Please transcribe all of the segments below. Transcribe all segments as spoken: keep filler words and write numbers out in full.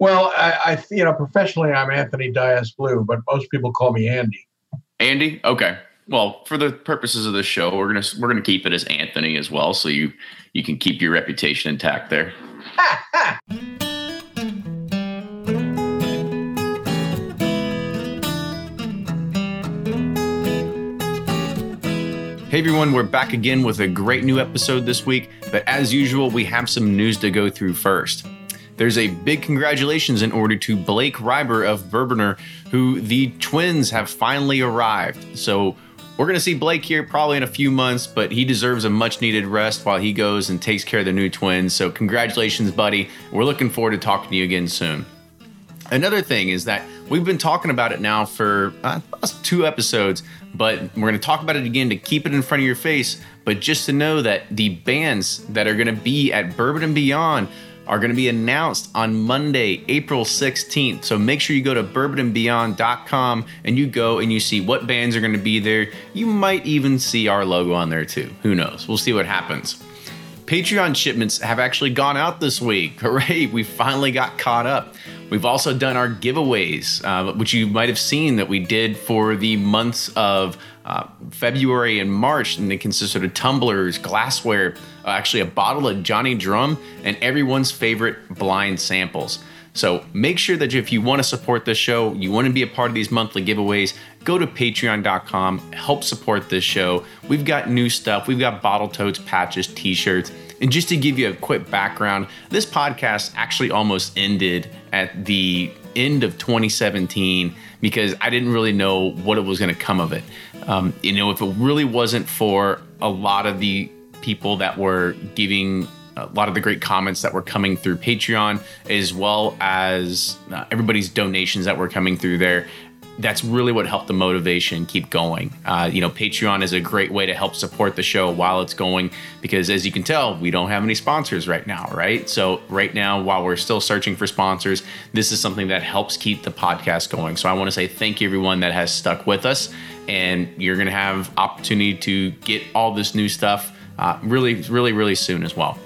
Well, I, I you know, professionally, I'm Anthony Dias Blue, but most people call me Andy. Andy? Okay. Well, for the purposes of this show, we're gonna we're gonna keep it as Anthony as well, so you you can keep your reputation intact there. Ha, ha. Hey everyone, we're back again with a great new episode this week, but as usual, we have some news to go through first. There's a big congratulations in order to Blake Ryber of Burburner, who the twins have finally arrived. So we're going to see Blake here probably in a few months, but he deserves a much needed rest while he goes and takes care of the new twins. So congratulations, buddy. We're looking forward to talking to you again soon. Another thing is that we've been talking about it now for uh, two episodes, but we're going to talk about it again to keep it in front of your face. But just to know that the bands that are going to be at Bourbon and Beyond are going to be announced on Monday, April sixteenth. So make sure you go to bourbon and beyond dot com and you go and you see what bands are going to be there. You might even see our logo on there too. Who knows? We'll see what happens. Patreon shipments have actually gone out this week. Hooray, we finally got caught up. We've also done our giveaways, uh, which you might have seen that we did for the months of uh, February and March, and they consisted of tumblers, glassware, uh, actually a bottle of Johnny Drum, and everyone's favorite blind samples. So make sure that if you want to support this show, you want to be a part of these monthly giveaways, go to patreon dot com, help support this show. We've got new stuff. We've got bottle totes, patches, t-shirts. And just to give you a quick background, this podcast actually almost ended at the end of twenty seventeen because I didn't really know what it was going to come of it. Um, you know, if it really wasn't for a lot of the people that were giving a lot of the great comments that were coming through Patreon, as well as uh, everybody's donations that were coming through there. That's really what helped the motivation keep going. Uh, you know, Patreon is a great way to help support the show while it's going, because as you can tell, we don't have any sponsors right now, right? So right now, while we're still searching for sponsors, this is something that helps keep the podcast going. So I want to say thank you everyone that has stuck with us, and you're going to have opportunity to get all this new stuff uh, really, really, really soon as well.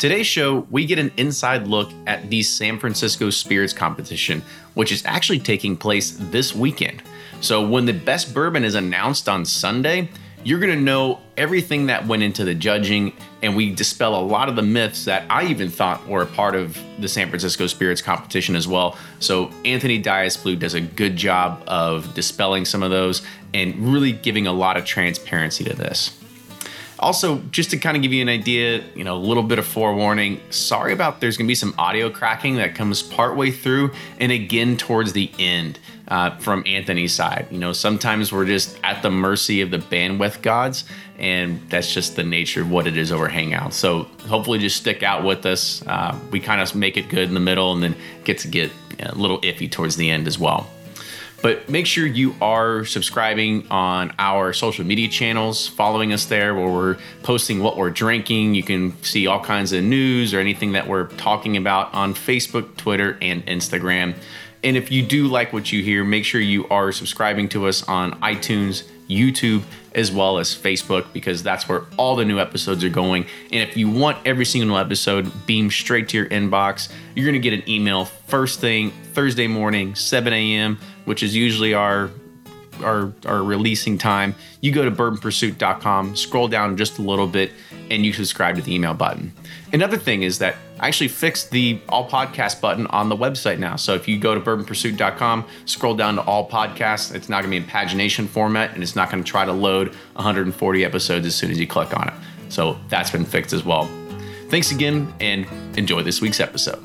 Today's show, we get an inside look at the San Francisco Spirits Competition, which is actually taking place this weekend. So when the best bourbon is announced on Sunday, you're going to know everything that went into the judging, and we dispel a lot of the myths that I even thought were a part of the San Francisco Spirits Competition as well. So Anthony Dias Blue does a good job of dispelling some of those and really giving a lot of transparency to this. Also, just to kind of give you an idea, you know, a little bit of forewarning, sorry about there's going to be some audio cracking that comes partway through and again towards the end uh, from Anthony's side. You know, sometimes we're just at the mercy of the bandwidth gods, and that's just the nature of what it is over Hangout. So hopefully just stick out with us. Uh, we kind of make it good in the middle and then get to get a little iffy towards the end as well. But make sure you are subscribing on our social media channels, following us there where we're posting what we're drinking. You can see all kinds of news or anything that we're talking about on Facebook, Twitter, and Instagram. And if you do like what you hear, make sure you are subscribing to us on iTunes, YouTube, as well as Facebook, because that's where all the new episodes are going. And if you want every single episode beamed straight to your inbox, you're going to get an email first thing Thursday morning, seven a.m., which is usually our, our, our releasing time. You go to bourbon pursuit dot com, scroll down just a little bit, and you subscribe to the email button. Another thing is that I actually fixed the all podcast button on the website now. So if you go to bourbon pursuit dot com, scroll down to all podcasts, it's not going to be in pagination format, and it's not going to try to load one hundred forty episodes as soon as you click on it. So that's been fixed as well. Thanks again, and enjoy this week's episode.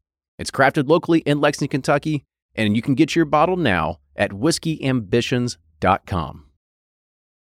It's crafted locally in Lexington, Kentucky, and you can get your bottle now at whiskey ambitions dot com.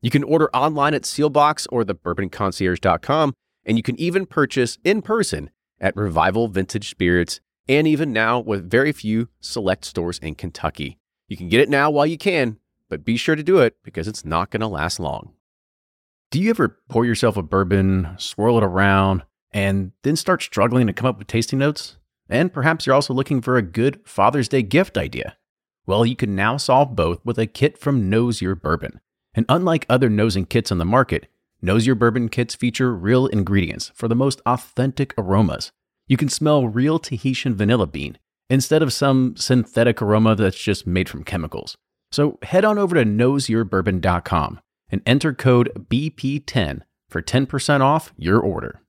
You can order online at Sealbox or the bourbon concierge dot com. And you can even purchase in person at Revival Vintage Spirits and even now with very few select stores in Kentucky. You can get it now while you can, but be sure to do it because it's not going to last long. Do you ever pour yourself a bourbon, swirl it around, and then start struggling to come up with tasting notes? And perhaps you're also looking for a good Father's Day gift idea. Well, you can now solve both with a kit from Nose Your Bourbon. And unlike other nosing kits on the market, Nose Your Bourbon kits feature real ingredients for the most authentic aromas. You can smell real Tahitian vanilla bean instead of some synthetic aroma that's just made from chemicals. So head on over to nose your bourbon dot com and enter code B P ten for ten percent off your order.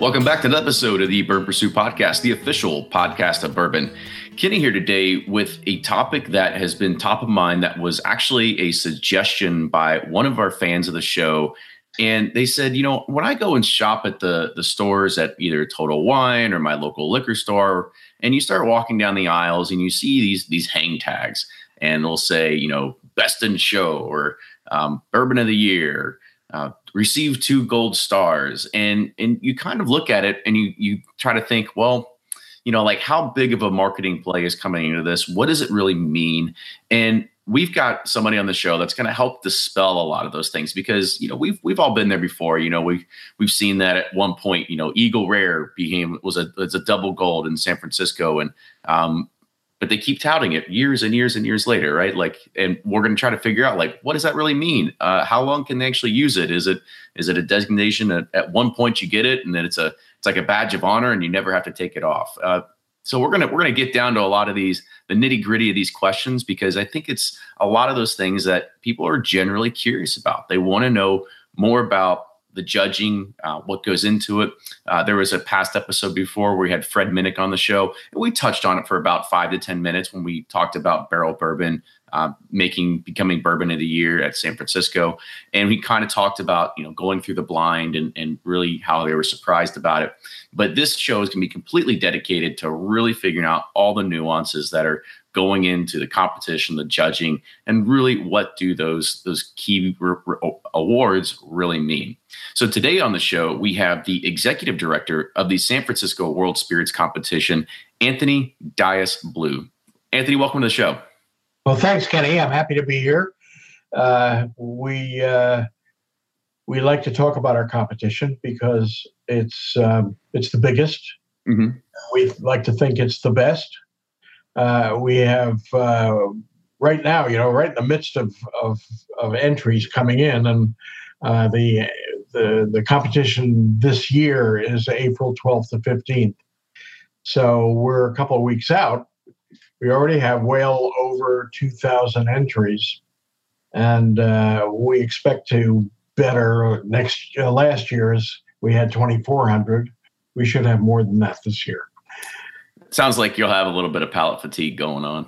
Welcome back to the episode of the Bourbon Pursuit Podcast, the official podcast of bourbon. Kenny here today with a topic that has been top of mind that was actually a suggestion by one of our fans of the show. And they said, you know, when I go and shop at the, the stores at either Total Wine or my local liquor store, and you start walking down the aisles and you see these, these hang tags and they'll say, you know, best in show or um, bourbon of the year, uh, receive two gold stars. And, and you kind of look at it and you, you try to think, well, you know, like how big of a marketing play is coming into this? What does it really mean? And we've got somebody on the show that's going to help dispel a lot of those things because, you know, we've, we've all been there before. You know, we've, we've seen that at one point, you know, Eagle Rare became, was a, was a double gold in San Francisco. And, um, but they keep touting it years and years and years later, right? Like, and we're going to try to figure out, like, what does that really mean? Uh, how long can they actually use it? Is it, is it a designation at, at one point you get it and then it's a, it's like a badge of honor and you never have to take it off. Uh, so we're going to, we're going to get down to a lot of these, the nitty gritty of these questions, because I think it's a lot of those things that people are generally curious about. They want to know more about the judging, uh, what goes into it. Uh, there was a past episode before where we had Fred Minnick on the show, and we touched on it for about five to ten minutes when we talked about barrel bourbon, uh, making, becoming bourbon of the year at San Francisco. And we kind of talked about, you know, going through the blind and, and really how they were surprised about it. But this show is going to be completely dedicated to really figuring out all the nuances that are going into the competition, the judging, and really what do those those key re- re- awards really mean. So today on the show, we have the executive director of the San Francisco World Spirits Competition, Anthony Dias Blue. Anthony, welcome to the show. Well, thanks, Kenny. I'm happy to be here. Uh, we uh, we like to talk about our competition because it's um, it's the biggest. Mm-hmm. We like to think it's the best. Uh, we have uh, right now, you know, right in the midst of of, of entries coming in, and uh, the the the competition this year is April twelfth to fifteenth. So we're a couple of weeks out. We already have well over two thousand entries, and uh, we expect to better next uh, last year's. We had twenty-four hundred. We should have more than that this year. Sounds like you'll have a little bit of palate fatigue going on.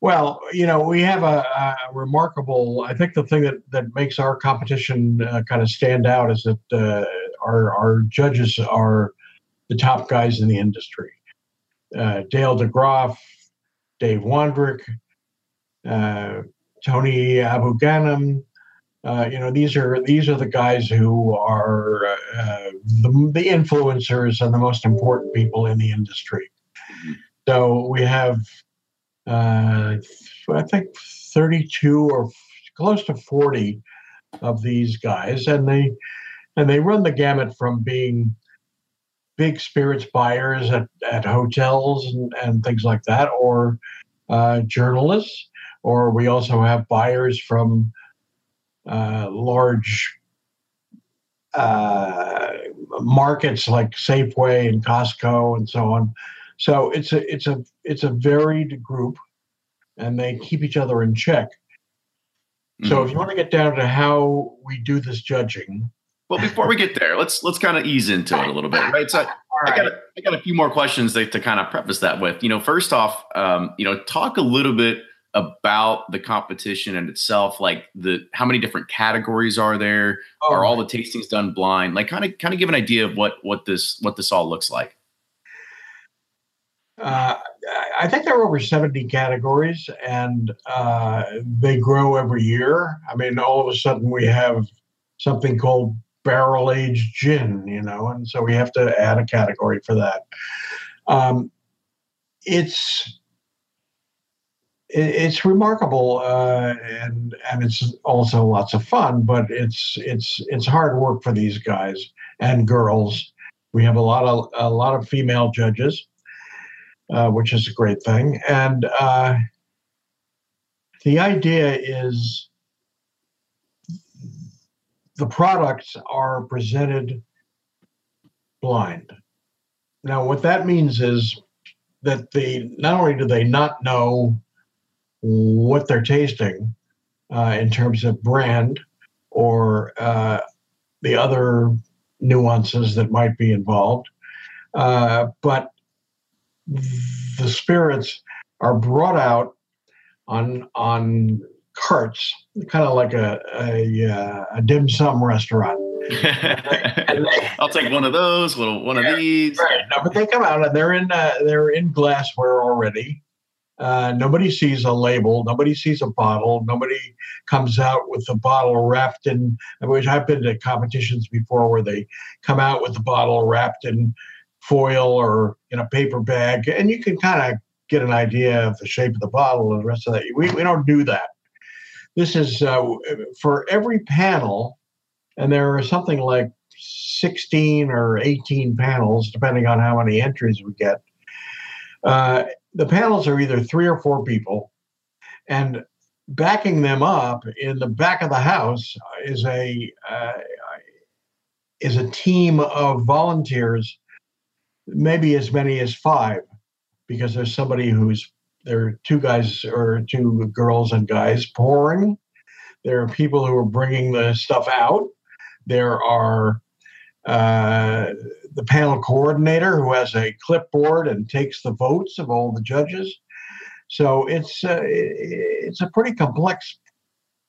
Well, you know, we have a, a remarkable, I think the thing that, that makes our competition uh, kind of stand out is that uh, our, our judges are the top guys in the industry. Uh, Dale DeGroff, Dave Wondrich, uh, Tony Abou-Ganim. Uh, you know, these are these are the guys who are uh, the, the influencers and the most important people in the industry. So we have uh, I think thirty-two or close to forty of these guys, and they and they run the gamut from being big spirits buyers at, at hotels and, and things like that, or uh, journalists, or we also have buyers from uh, large uh, markets like Safeway and Costco and so on. So it's a it's a it's a varied group, and they keep each other in check. So mm-hmm. if you want to get down to how we do this judging, well, before we get there, let's let's kind of ease into it a little bit, right? So I, right. I got a, I got a few more questions to, to kind of preface that with. You know, first off, um, you know, talk a little bit about the competition in itself, like the how many different categories are there? Oh, are all right. the tastings done blind? Like, kind of kind of give an idea of what what this what this all looks like. Uh, I think there are over seventy categories, and uh, they grow every year. I mean, all of a sudden we have something called barrel-aged gin, you know, and so we have to add a category for that. Um, it's it's remarkable, uh, and and it's also lots of fun, but it's it's it's hard work for these guys and girls. We have a lot of a lot of female judges. Uh, which is a great thing. And uh, the idea is the products are presented blind. Now, what that means is that the not only do they not know what they're tasting uh, in terms of brand or uh, the other nuances that might be involved, uh, but the spirits are brought out on on carts, kind of like a a, a dim sum restaurant. I'll take one of those, little one yeah, of these. Right. No, but they come out and they're in uh, they're in glassware already. Uh, nobody sees a label. Nobody sees a bottle. Nobody comes out with the bottle wrapped in. Which I've been to competitions before where they come out with the bottle wrapped in foil or in a paper bag, and you can kind of get an idea of the shape of the bottle and the rest of that. We we don't do that. This is uh, for every panel, and there are something like sixteen or eighteen panels, depending on how many entries we get. Uh, the panels are either three or four people, and backing them up in the back of the house is a uh, is a team of volunteers. Maybe as many as five, because there's somebody who's, there are two guys or two girls and guys pouring. There are people who are bringing the stuff out. There are uh, the panel coordinator who has a clipboard and takes the votes of all the judges. So it's, uh, it's a pretty complex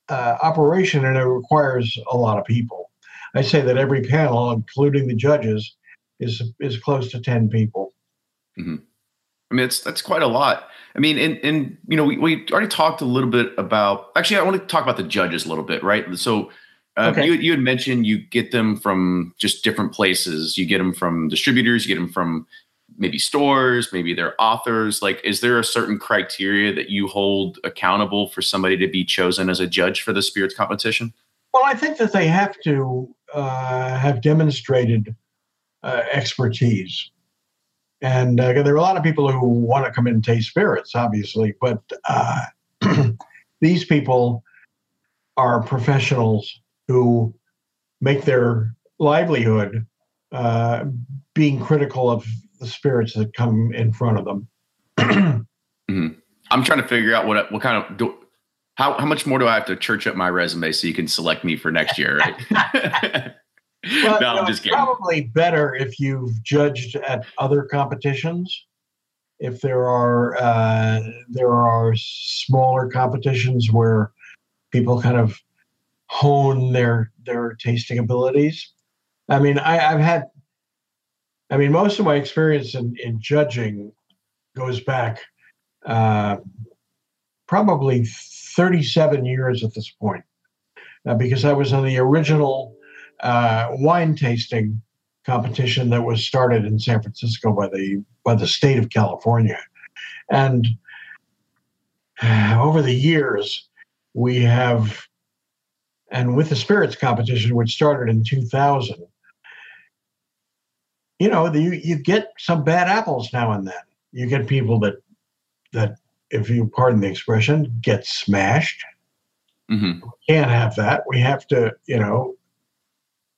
uh, operation, and it requires a lot of people. I say that every panel, including the judges, is is close to ten people. Mm-hmm. I mean, it's, that's quite a lot. I mean, and, and you know, we, we already talked a little bit about, actually, I want to talk about the judges a little bit, right? So uh, okay. you, you had mentioned you get them from just different places. You get them from distributors, you get them from maybe stores, maybe they're authors. Like, is there a certain criteria that you hold accountable for somebody to be chosen as a judge for the spirits competition? Well, I think that they have to uh, have demonstrated Uh, expertise, and uh, there are a lot of people who want to come in and taste spirits, obviously, but uh, these people are professionals who make their livelihood uh, being critical of the spirits that come in front of them. Mm-hmm. I'm trying to figure out what what kind of do, how how much more do I have to church up my resume so you can select me for next year, right? Well, no, I'm just kidding. It's probably better if you've judged at other competitions. If there are uh, there are smaller competitions where people kind of hone their their tasting abilities. I mean, I, I've had. I mean, most of my experience in, in judging goes back uh, probably thirty-seven years at this point, uh, because I was on the original Uh, wine tasting competition that was started in San Francisco by the by the state of California, and over the years, we have, and with the spirits competition, which started in two thousand, you know, the, you, you get some bad apples now and then. You get people that, that if you pardon the expression, get smashed. Mm-hmm. We can't have that. We have to, you know,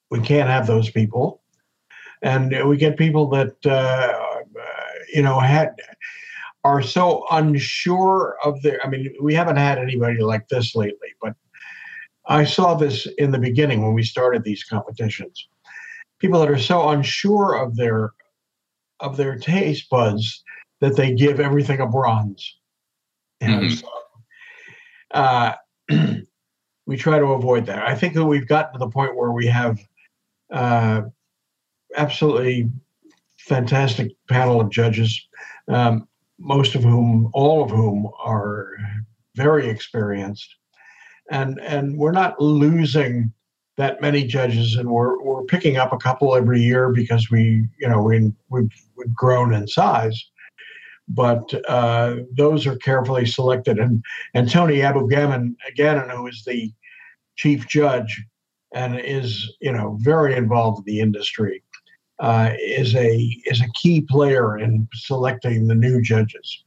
we can't have those people. And we get people that, uh, you know, had are so unsure of their, I mean, we haven't had anybody like this lately, but I saw this in the beginning when we started these competitions. People that are so unsure of their of their taste buds that they give everything a bronze. Mm-hmm. And so, uh, we try to avoid that. I think that we've gotten to the point where we have uh, absolutely fantastic panel of judges, um, most of whom, all of whom are very experienced. And and we're not losing that many judges, and we're we're picking up a couple every year because we you know we we've, we've grown in size, but uh, those are carefully selected. And and Tony Abou-Ganim, again, who is the chief judge and is you know very involved in the industry, uh, is a is a key player in selecting the new judges.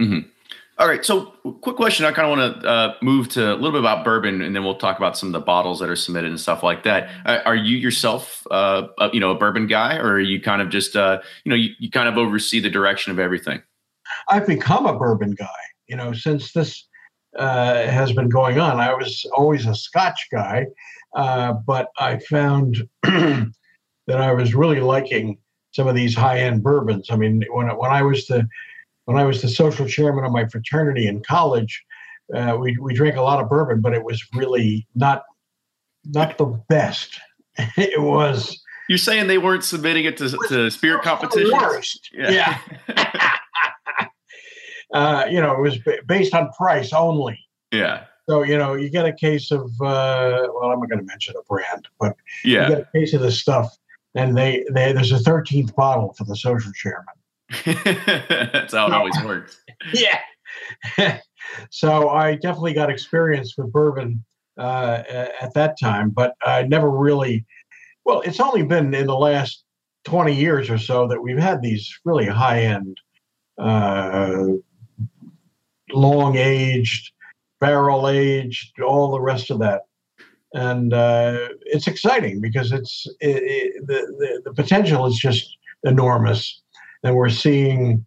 Mm-hmm. All right. So quick question. I kind of want to uh, move to a little bit about bourbon, and then we'll talk about some of the bottles that are submitted and stuff like that. Are you yourself, uh, a, you know, a bourbon guy, or are you kind of just, uh, you know, you, you kind of oversee the direction of everything? I've become a bourbon guy, you know, since this uh, has been going on. I was always a Scotch guy, uh, but I found that I was really liking some of these high end bourbons. I mean, when, when I was the, When I was the social chairman of my fraternity in college, uh, we we drank a lot of bourbon, but it was really not not the best. It was. You're saying they weren't submitting it to, to spirit competitions? The worst. Yeah. yeah. uh, you know, it was b- based on price only. Yeah. So, you know, you get a case of, uh, well, I'm not going to mention a brand, but yeah. You get a case of this stuff, and they, they there's a thirteenth bottle for the social chairman. That's how it always works. Yeah. So I definitely got experience with bourbon uh, at that time, but I never really, well, it's only been in the last twenty years or so that we've had these really high-end, uh, long-aged, barrel-aged, all the rest of that. And uh, it's exciting because it's it, it, the, the the potential is just enormous. And we're seeing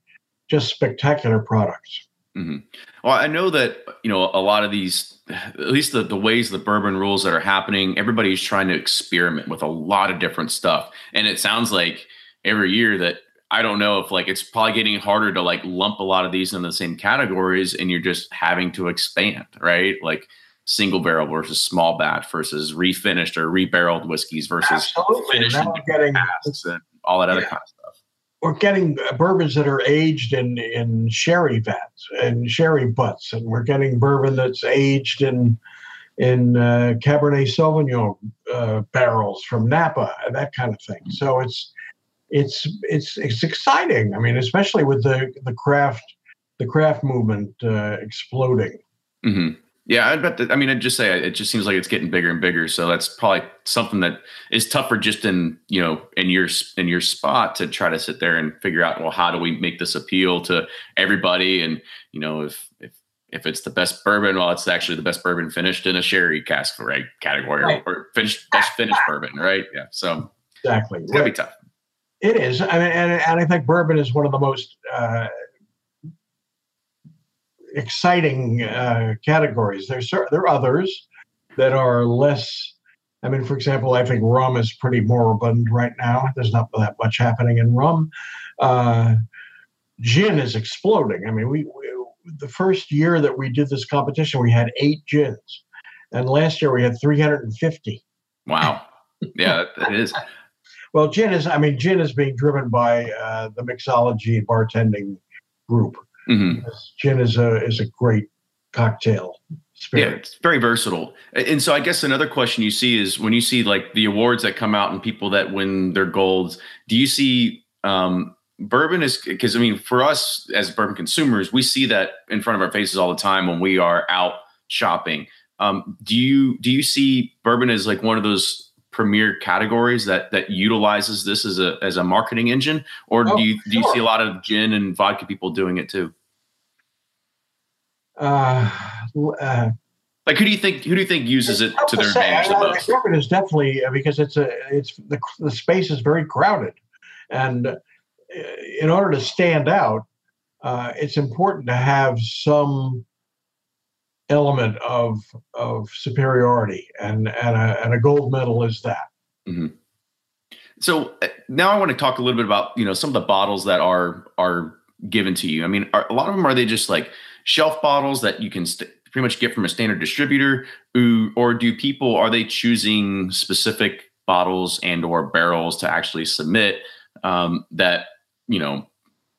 just spectacular products. Mm-hmm. Well, I know that, you know, a lot of these, at least the, the ways the bourbon rules that are happening, everybody's trying to experiment with a lot of different stuff. And it sounds like every year that, I don't know if like, it's probably getting harder to like lump a lot of these in the same categories, and you're just having to expand, right? Like single barrel versus small batch versus refinished or rebarreled whiskeys versus Absolutely. finished now getting casks and all that yeah. other kind of stuff. We're getting bourbons that are aged in, in sherry vats and sherry butts, and we're getting bourbon that's aged in in uh, Cabernet Sauvignon uh, barrels from Napa and that kind of thing. So it's it's it's it's exciting. I mean, especially with the the craft the craft movement uh, exploding. Mm-hmm. Yeah, I bet. That, I mean, I'd just say it just seems like it's getting bigger and bigger. So that's probably something that is tougher just in, you know, in your in your spot to try to sit there and figure out, well, how do we make this appeal to everybody? And, you know, if if if it's the best bourbon, well, it's actually the best bourbon finished in a sherry cask, right? Category right. or finished best finished bourbon, right? Yeah. So exactly, it's gonna right. be tough. It is. I mean, and, and I think bourbon is one of the most. Uh, exciting uh, categories. There's there are others that are less. I mean, for example, I think rum is pretty moribund right now. There's not that much happening in rum. Uh, gin is exploding. I mean, we, we the first year that we did this competition, we had eight gins, and last year we had three hundred fifty. Wow. Yeah, it is. Well, gin is. I mean, gin is being driven by uh, the mixology and bartending group. Mm-hmm. Gin is a is a great cocktail spirit. Yeah, it's very versatile. And so I guess another question you see is when you see like the awards that come out and people that win their golds, do you see um, bourbon is, because I mean, for us as bourbon consumers, we see that in front of our faces all the time when we are out shopping. Um, do you do you see bourbon as like one of those premier categories that that utilizes this as a as a marketing engine, or oh, do you do sure. you see a lot of gin and vodka people doing it too? Uh, uh, like who do you think who do you think uses it to their say, advantage I, the I, most? Bourbon is definitely uh, because it's a it's the the space is very crowded, and uh, in order to stand out, uh, it's important to have some element of of superiority, and and a, and a gold medal is that. Mm-hmm. So now I want to talk a little bit about, you know, some of the bottles that are are given to you. I mean, are, a lot of them, are they just like shelf bottles that you can st- pretty much get from a standard distributor, who, or do people, are they choosing specific bottles and or barrels to actually submit um, that, you know,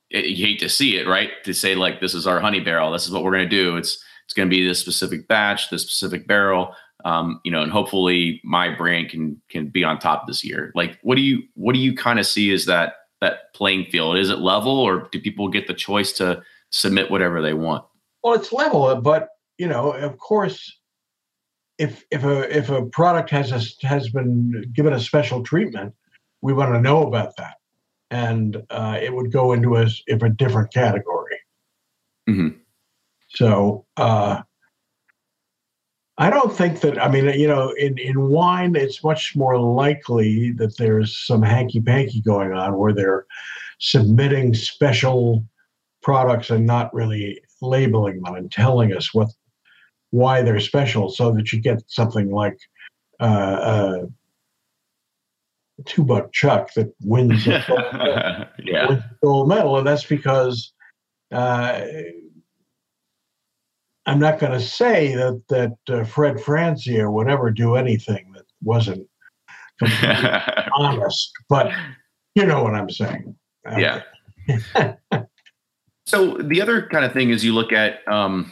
it, you hate to see it, right? To say like, this is our honey barrel, this is what we're going to do. It's It's going to be this specific batch, this specific barrel, um, you know, and hopefully my brand can can be on top this year. Like, what do you what do you kind of see as that that playing field? Is it level, or do people get the choice to submit whatever they want? Well, it's level, but you know, of course, if if a if a product has a, has been given a special treatment, we want to know about that, and uh, it would go into a if a different category. Mm-hmm. So uh, I don't think that, I mean, you know, in, in wine, it's much more likely that there's some hanky-panky going on where they're submitting special products and not really labeling them and telling us what why they're special, so that you get something like uh, uh, two-buck Chuck that wins the gold, yeah. wins the gold medal, and that's because uh, I'm not going to say that that uh, Fred Francia would ever do anything that wasn't completely honest, but you know what I'm saying. Yeah. So the other kind of thing is you look at, um,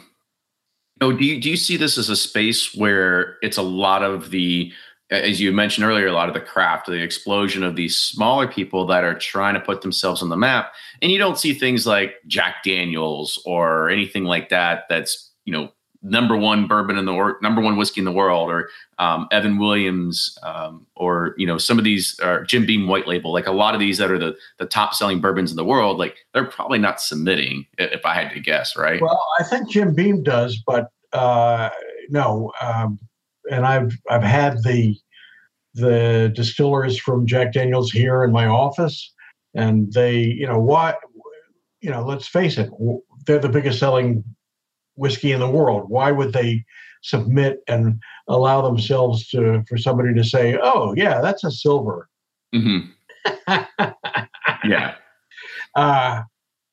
you know, do you do you see this as a space where it's a lot of the, as you mentioned earlier, a lot of the craft, the explosion of these smaller people that are trying to put themselves on the map, and you don't see things like Jack Daniels or anything like that that's, you know, number one bourbon in the world, number one whiskey in the world, or um, Evan Williams, um, or, you know, some of these are Jim Beam White Label, like a lot of these that are the, the top selling bourbons in the world, like they're probably not submitting, if I had to guess, right? Well, I think Jim Beam does, but uh, no. Um, and I've, I've had the, the distillers from Jack Daniels here in my office, and they, you know, what, you know, let's face it, they're the biggest selling whiskey in the world. Why would they submit and allow themselves to, for somebody to say, oh yeah, that's a silver. Mm-hmm. Yeah. Uh,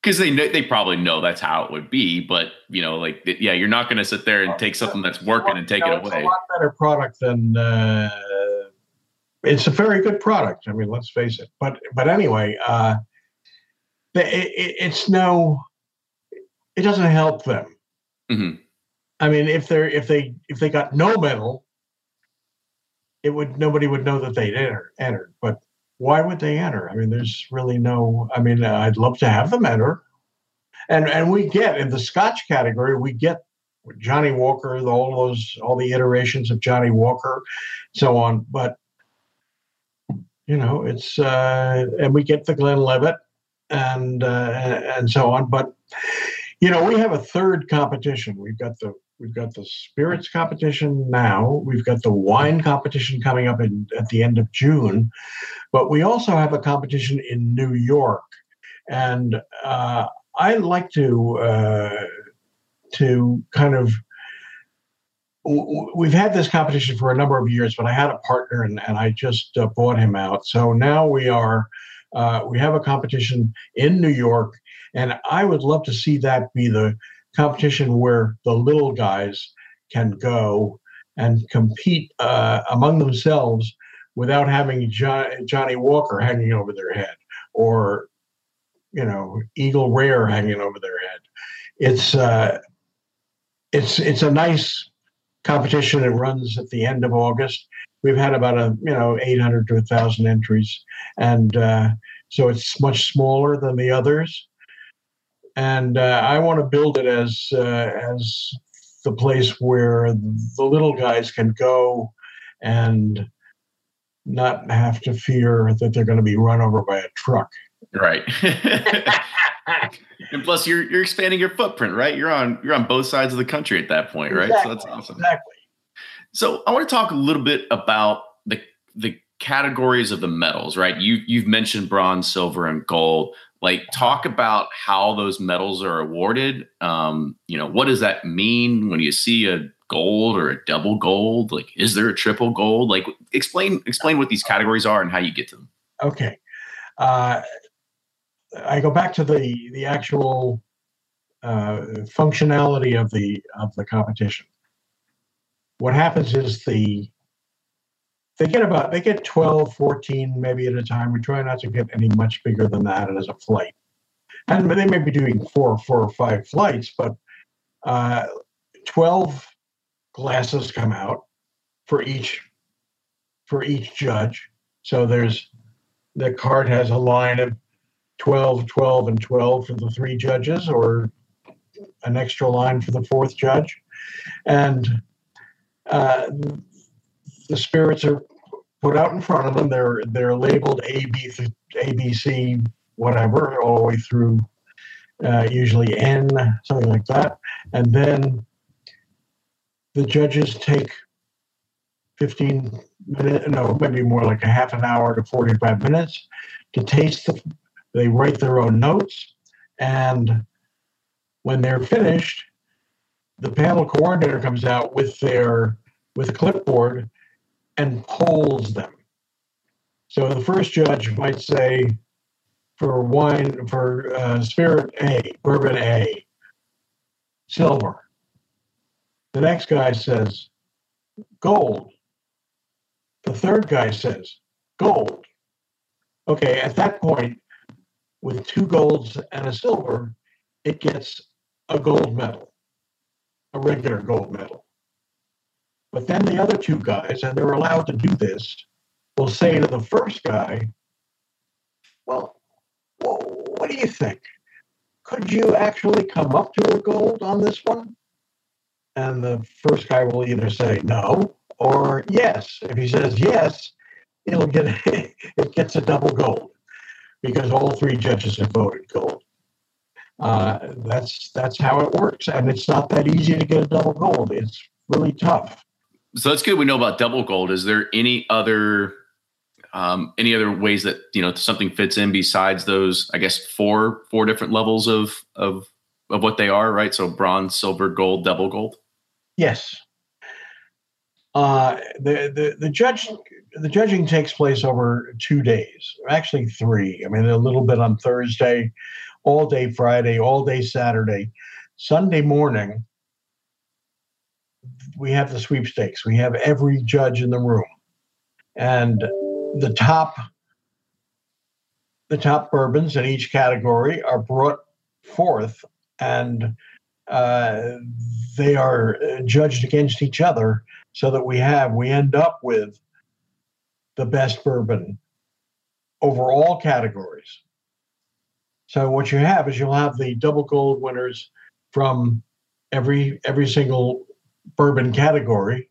Cause they know, they probably know that's how it would be, but you know, like, yeah, you're not going to sit there and take something that's working and take you know, it away. It's a lot better product than, uh, it's a very good product. I mean, let's face it, but, but anyway, uh, it, it, it's no, it doesn't help them. Mm-hmm. I mean, if they're if they if they got no medal, it would nobody would know that they'd enter, entered. But why would they enter? I mean, there's really no. I mean, uh, I'd love to have them enter, and and we get in the Scotch category, we get Johnny Walker, the, all those all the iterations of Johnny Walker, so on. But you know, it's uh, and we get the Glenlivet and uh, and, and so on, but. You know, we have a third competition. We've got the we've got the spirits competition now. We've got the wine competition coming up in, at the end of June, but we also have a competition in New York, and uh, I like to uh, to kind of. We've had this competition for a number of years, but I had a partner, and, and I just uh, bought him out. So now we are uh, we have a competition in New York. And I would love to see that be the competition where the little guys can go and compete uh, among themselves without having Jo- Johnny Walker hanging over their head, or, you know, Eagle Rare hanging over their head. It's uh, it's it's a nice competition. It runs at the end of August. We've had about a you know eight hundred to a thousand entries, and uh, so it's much smaller than the others. And uh, I want to build it as uh, as the place where the little guys can go and not have to fear that they're going to be run over by a truck. Right. And plus, you're you're expanding your footprint, right? You're on you're on both sides of the country at that point, right? Exactly, so that's awesome. Exactly. So I want to talk a little bit about the the categories of the metals, right? You you've mentioned bronze, silver, and gold. Like, talk about how those medals are awarded. Um, you know, what does that mean when you see a gold or a double gold? Like, is there a triple gold? Like, explain explain what these categories are and how you get to them. Okay, uh, I go back to the the actual uh, functionality of the of the competition. What happens is the They get about, they get twelve, fourteen maybe at a time. We try not to get any much bigger than that as a flight. And they may be doing four, four or five flights, but uh, twelve glasses come out for each, for each judge. So there's, the card has a line of twelve, twelve, and twelve for the three judges, or an extra line for the fourth judge. And uh, the spirits are put out in front of them. They're they're labeled A, B, A, B, C, whatever, all the way through, uh, usually N, something like that. And then the judges take fifteen minutes, no, maybe more like a half an hour to forty-five minutes to taste the, they write their own notes. And when they're finished, the panel coordinator comes out with their, with a clipboard and polls them. So the first judge might say, for wine, for uh, spirit A, bourbon A, silver. The next guy says, gold. The third guy says, gold. Okay, at that point, with two golds and a silver, it gets a gold medal, a regular gold medal. But then the other two guys, and they're allowed to do this, will say to the first guy, well, whoa, what do you think? Could you actually come up to a gold on this one? And the first guy will either say no or yes. If he says yes, it'll get it gets a double gold because all three judges have voted gold. Uh, that's, that's how it works. And it's not that easy to get a double gold. It's really tough. So that's good. We know about double gold. Is there any other, um, any other ways that, you know, something fits in besides those, I guess, four, four different levels of, of, of what they are, right? So bronze, silver, gold, double gold. Yes. Uh, the, the, the judge, the judging takes place over two days, actually three. I mean, a little bit on Thursday, all day Friday, all day Saturday, Sunday morning. We have the sweepstakes. We have every judge in the room, and the top, the top bourbons in each category are brought forth, and uh, they are judged against each other, so that we have we end up with the best bourbon over all categories. So what you have is you'll have the double gold winners from every every single bourbon category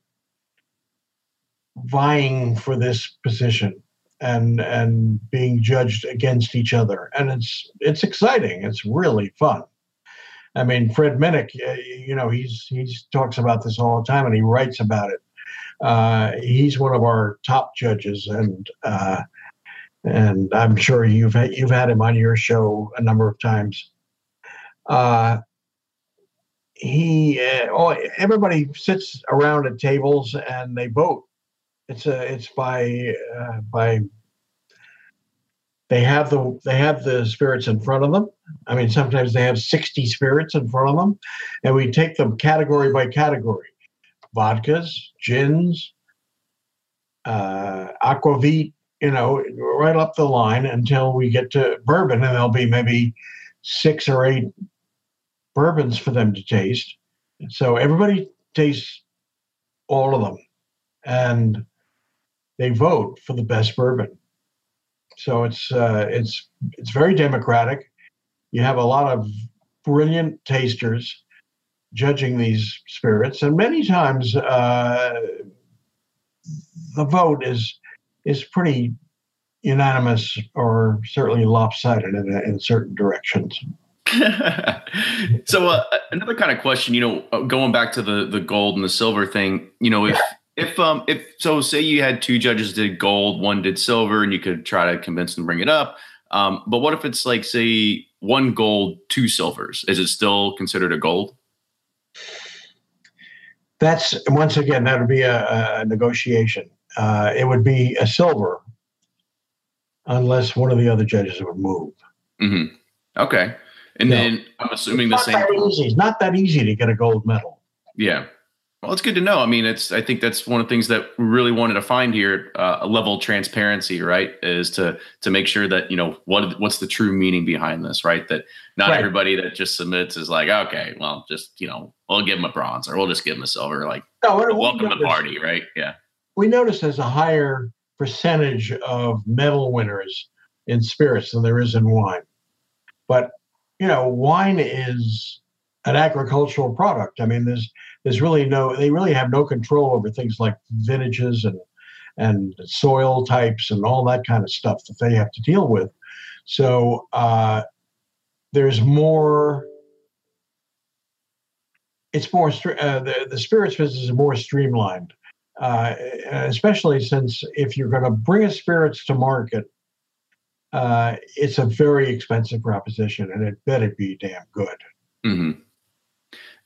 vying for this position and and being judged against each other, and it's it's exciting. It's really fun. I mean, Fred Minnick, you know, he's he's talks about this all the time, and he writes about it. Uh, he's one of our top judges, and uh, and I'm sure you've had, you've had him on your show a number of times. Uh, He, uh, all, everybody sits around at tables and they vote. It's a, it's by, uh, by. They have the, they have the spirits in front of them. I mean, sometimes they have sixty spirits in front of them, and we take them category by category: vodkas, gins, uh, aquavit. You know, right up the line until we get to bourbon, and there'll be maybe six or eight bourbons for them to taste. So everybody tastes all of them, and they vote for the best bourbon. So it's uh, it's it's very democratic. You have a lot of brilliant tasters judging these spirits, and many times uh, the vote is is pretty unanimous or certainly lopsided in, in certain directions. So uh, another kind of question, you know, going back to the the gold and the silver thing, you know, if if um if so, say you had two judges did gold, one did silver, and you could try to convince them to bring it up. Um, but what if it's like, say, one gold, two silvers? Is it still considered a gold? That's once again that would be a, a negotiation. Uh, it would be a silver unless one of the other judges would move. Mm-hmm. Okay. And no. Then I'm assuming it's the same. It's not that easy to get a gold medal. Yeah. Well, it's good to know. I mean, it's, I think that's one of the things that we really wanted to find here, uh, a level of transparency, right? Is to, to make sure that, you know, what, what's the true meaning behind this, right? That not right. everybody that just submits is like, okay, well, just, you know, we'll give them a bronze or we'll just give them a silver. Like, no, what, welcome to the party, right? Yeah. We noticed there's a higher percentage of medal winners in spirits than there is in wine. But you know, wine is an agricultural product. I mean, there's there's really no, they really have no control over things like vintages and and soil types and all that kind of stuff that they have to deal with. So uh, there's more, it's more, uh, the, the spirits business is more streamlined, uh, especially since if you're going to bring a spirits to market, Uh, it's a very expensive proposition, and it better be damn good. Mm-hmm.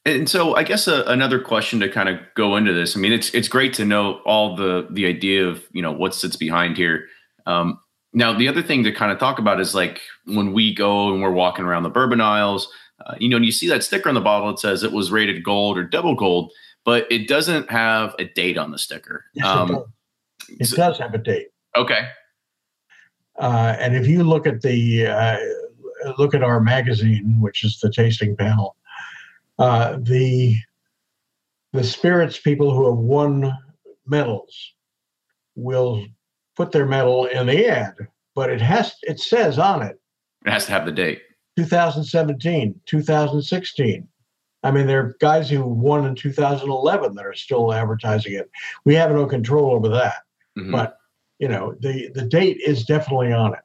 And so I guess a, another question to kind of go into this. I mean, it's it's great to know all the the idea of, you know, what sits behind here. Um, now, the other thing to kind of talk about is like when we go and we're walking around the bourbon aisles, uh, you know, and you see that sticker on the bottle that says it was rated gold or double gold, but it doesn't have a date on the sticker. Yes, um, it does. It so, does have a date. Okay. Uh, and if you look at the uh, look at our magazine, which is the tasting panel, uh, the the spirits people who have won medals will put their medal in the ad, but it has it says on it. It has to have the date. two thousand seventeen, two thousand sixteen. I mean, there are guys who won in two thousand eleven that are still advertising it. We have no control over that, mm-hmm. but. You know, the, the date is definitely on it.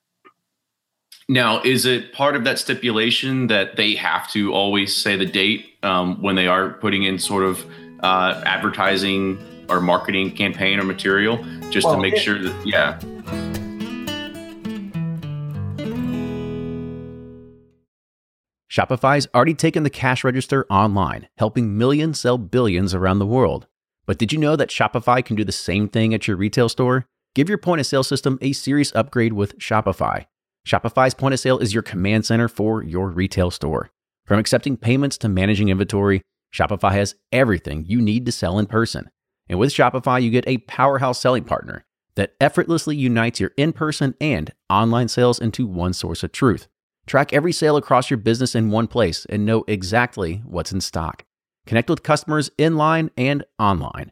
Now, is it part of that stipulation that they have to always say the date um, when they are putting in sort of uh, advertising or marketing campaign or material just well, to make it, sure that, yeah. Shopify's already taken the cash register online, helping millions sell billions around the world. But did you know that Shopify can do the same thing at your retail store? Give your point-of-sale system a serious upgrade with Shopify. Shopify's point-of-sale is your command center for your retail store. From accepting payments to managing inventory, Shopify has everything you need to sell in person. And with Shopify, you get a powerhouse selling partner that effortlessly unites your in-person and online sales into one source of truth. Track every sale across your business in one place and know exactly what's in stock. Connect with customers in-line and online.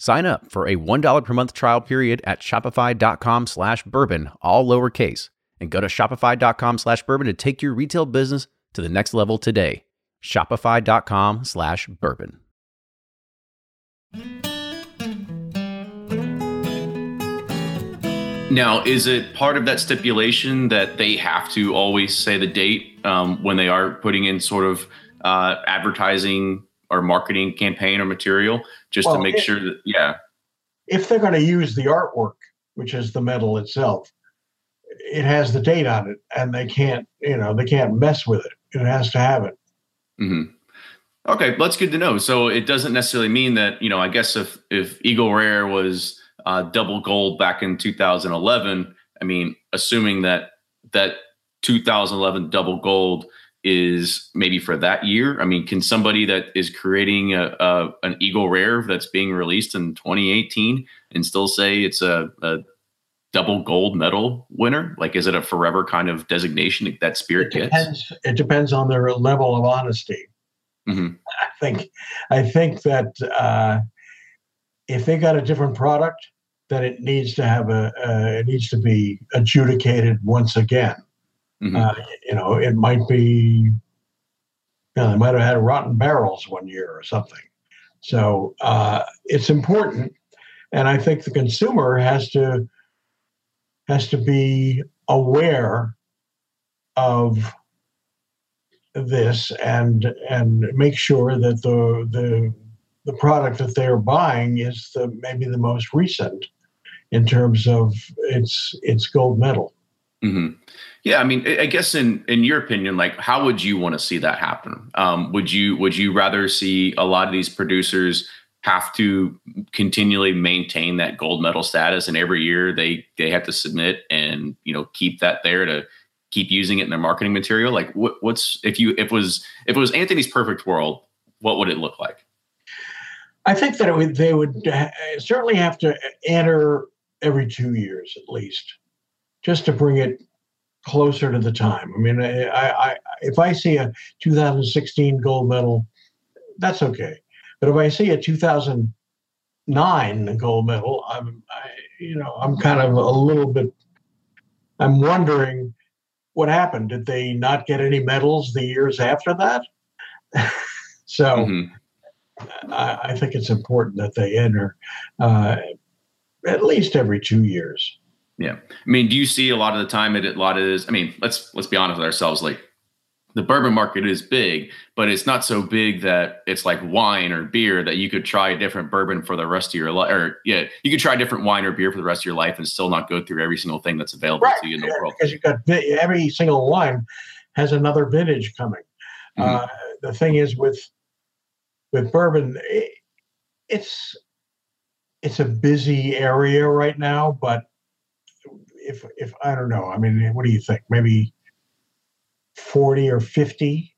Sign up for a one dollar per month trial period at shopify.com slash bourbon, all lowercase, and go to shopify.com slash bourbon to take your retail business to the next level today. Shopify.com slash bourbon. Now, is it part of that stipulation that they have to always say the date um, when they are putting in sort of uh, advertising or marketing campaign or material just well, to make if, sure that, yeah. If they're going to use the artwork, which is the medal itself, it has the date on it and they can't, you know, they can't mess with it. It has to have it. Mm-hmm. Okay. That's good to know. So it doesn't necessarily mean that, you know, I guess if, if Eagle Rare was uh double gold back in two thousand eleven, I mean, assuming that that two thousand eleven double gold is maybe for that year. I mean, can somebody that is creating a, a an Eagle Rare that's being released in twenty eighteen and still say it's a, a double gold medal winner? Like, is it a forever kind of designation that spirit it depends, gets? It depends on their level of honesty. Mm-hmm. I think, I think that uh, if they got a different product, then it needs to have a, uh, it needs to be adjudicated once again. Mm-hmm. Uh, you know, it might be, you know, they might have had rotten barrels one year or something. So uh, it's important. And I think the consumer has to, has to be aware of this and, and make sure that the, the, the product that they are buying is the, maybe the most recent in terms of its, its gold medal. Mm-hmm. Yeah. I mean, I guess in, in your opinion, like, how would you want to see that happen? Um, would you, would you rather see a lot of these producers have to continually maintain that gold medal status, and every year they, they have to submit and, you know, keep that there to keep using it in their marketing material? Like, what, what's, if you, if it was, if it was Anthony's perfect world, what would it look like? I think that it would, they would ha- certainly have to enter every two years at least, just to bring it closer to the time. I mean, I, I, I, if I see a two thousand sixteen gold medal, that's okay. But if I see a two thousand nine gold medal, I'm, I, you know, I'm kind of a little bit, I'm wondering what happened. Did they not get any medals the years after that? So mm-hmm. I, I think it's important that they enter uh, at least every two years. Yeah. I mean, do you see a lot of the time that a lot of this, I mean, let's, let's be honest with ourselves. Like, the bourbon market is big, but it's not so big that it's like wine or beer that you could try a different bourbon for the rest of your life, or yeah, you could try a different wine or beer for the rest of your life and still not go through every single thing that's available right. to you in the yeah, world. Because you've got every single wine has another vintage coming. Mm-hmm. Uh, the thing is with, with bourbon, it, it's, it's a busy area right now, but If, if I don't know, I mean, what do you think? Maybe forty or fifty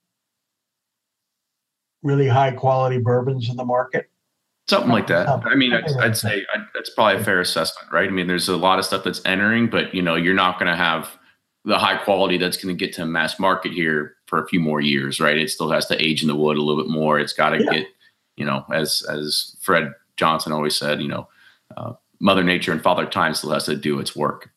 really high quality bourbons in the market? Something like that. Something. I mean, I'd, I'd say I'd, that's probably a fair assessment, right? I mean, there's a lot of stuff that's entering, but, you know, you're not going to have the high quality that's going to get to mass market here for a few more years, right? It still has to age in the wood a little bit more. It's got to yeah. get, you know, as, as Fred Johnson always said, you know, uh, Mother Nature and Father Time still has to do its work.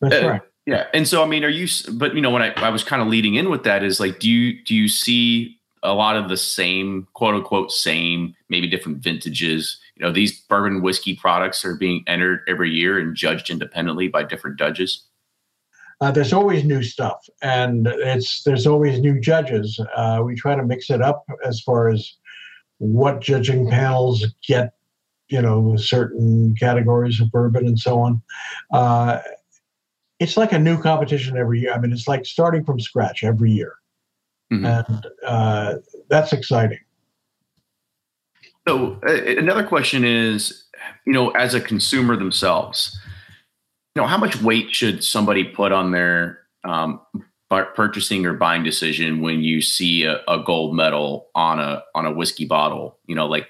That's uh, right. Yeah. And so, I mean, are you, but you know, when I, I was kind of leading in with that is like, do you, do you see a lot of the same, quote unquote, same, maybe different vintages? You know, these bourbon whiskey products are being entered every year and judged independently by different judges. Uh, there's always new stuff, and it's, there's always new judges. Uh, we try to mix it up as far as what judging panels get, you know, certain categories of bourbon and so on. Uh, it's like a new competition every year. I mean, it's like starting from scratch every year. Mm-hmm. And uh, that's exciting. So uh, another question is, you know, as a consumer themselves, you know, how much weight should somebody put on their um, purchasing or buying decision when you see a, a gold medal on a, on a whiskey bottle? You know, like,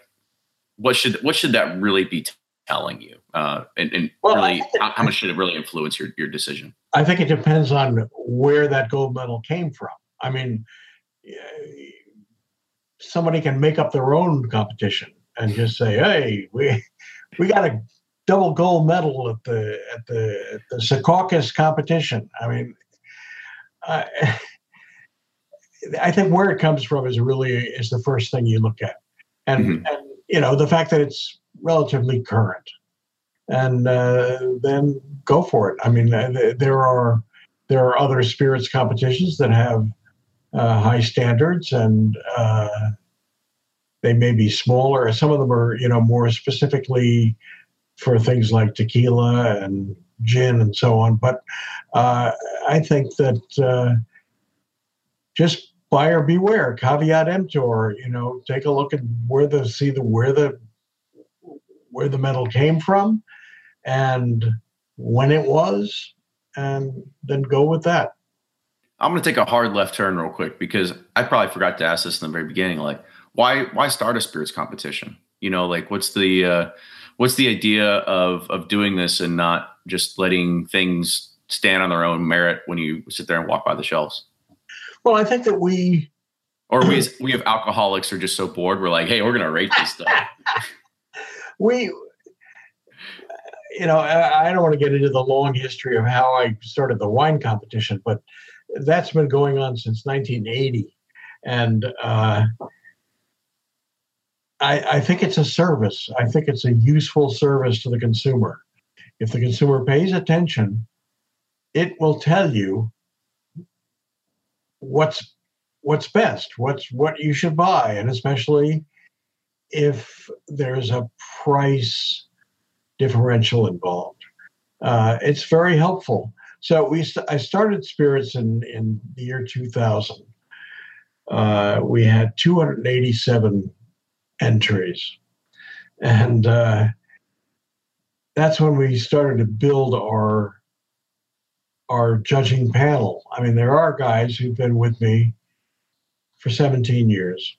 What should what should that really be t- telling you, uh, and, and well, really, it, how, how much should it really influence your, your decision? I think it depends on where that gold medal came from. I mean, somebody can make up their own competition and just say, "Hey, we we got a double gold medal at the at the at the Secaucus competition." I mean, uh, I think where it comes from is really is the first thing you look at, and. Mm-hmm. and You know, the fact that it's relatively current, and uh, then go for it. I mean, th- there are there are other spirits competitions that have uh, high standards, and uh, they may be smaller. Some of them are, you know, more specifically for things like tequila and gin and so on. But uh, I think that uh, just. Buyer beware, caveat emptor. You know, take a look at where the see the where the where the metal came from, and when it was, and then go with that. I'm going to take a hard left turn real quick, because I probably forgot to ask this in the very beginning. Like, why why start a spirits competition? You know, like, what's the uh, what's the idea of of doing this and not just letting things stand on their own merit when you sit there and walk by the shelves? Well, I think that we, or we as, we have alcoholics are just so bored. We're like, hey, we're going to rate this stuff. we. You know, I don't want to get into the long history of how I started the wine competition, but that's been going on since nineteen eighty. And uh, I, I think it's a service. I think it's a useful service to the consumer. If the consumer pays attention, it will tell you what's what's best, what's what you should buy, and especially if there's a price differential involved. Uh, it's very helpful. So we st- I started Spirits in, in the year two thousand. Uh, we had two hundred eighty-seven entries. And uh, that's when we started to build our, our judging panel. I mean, there are guys who've been with me for seventeen years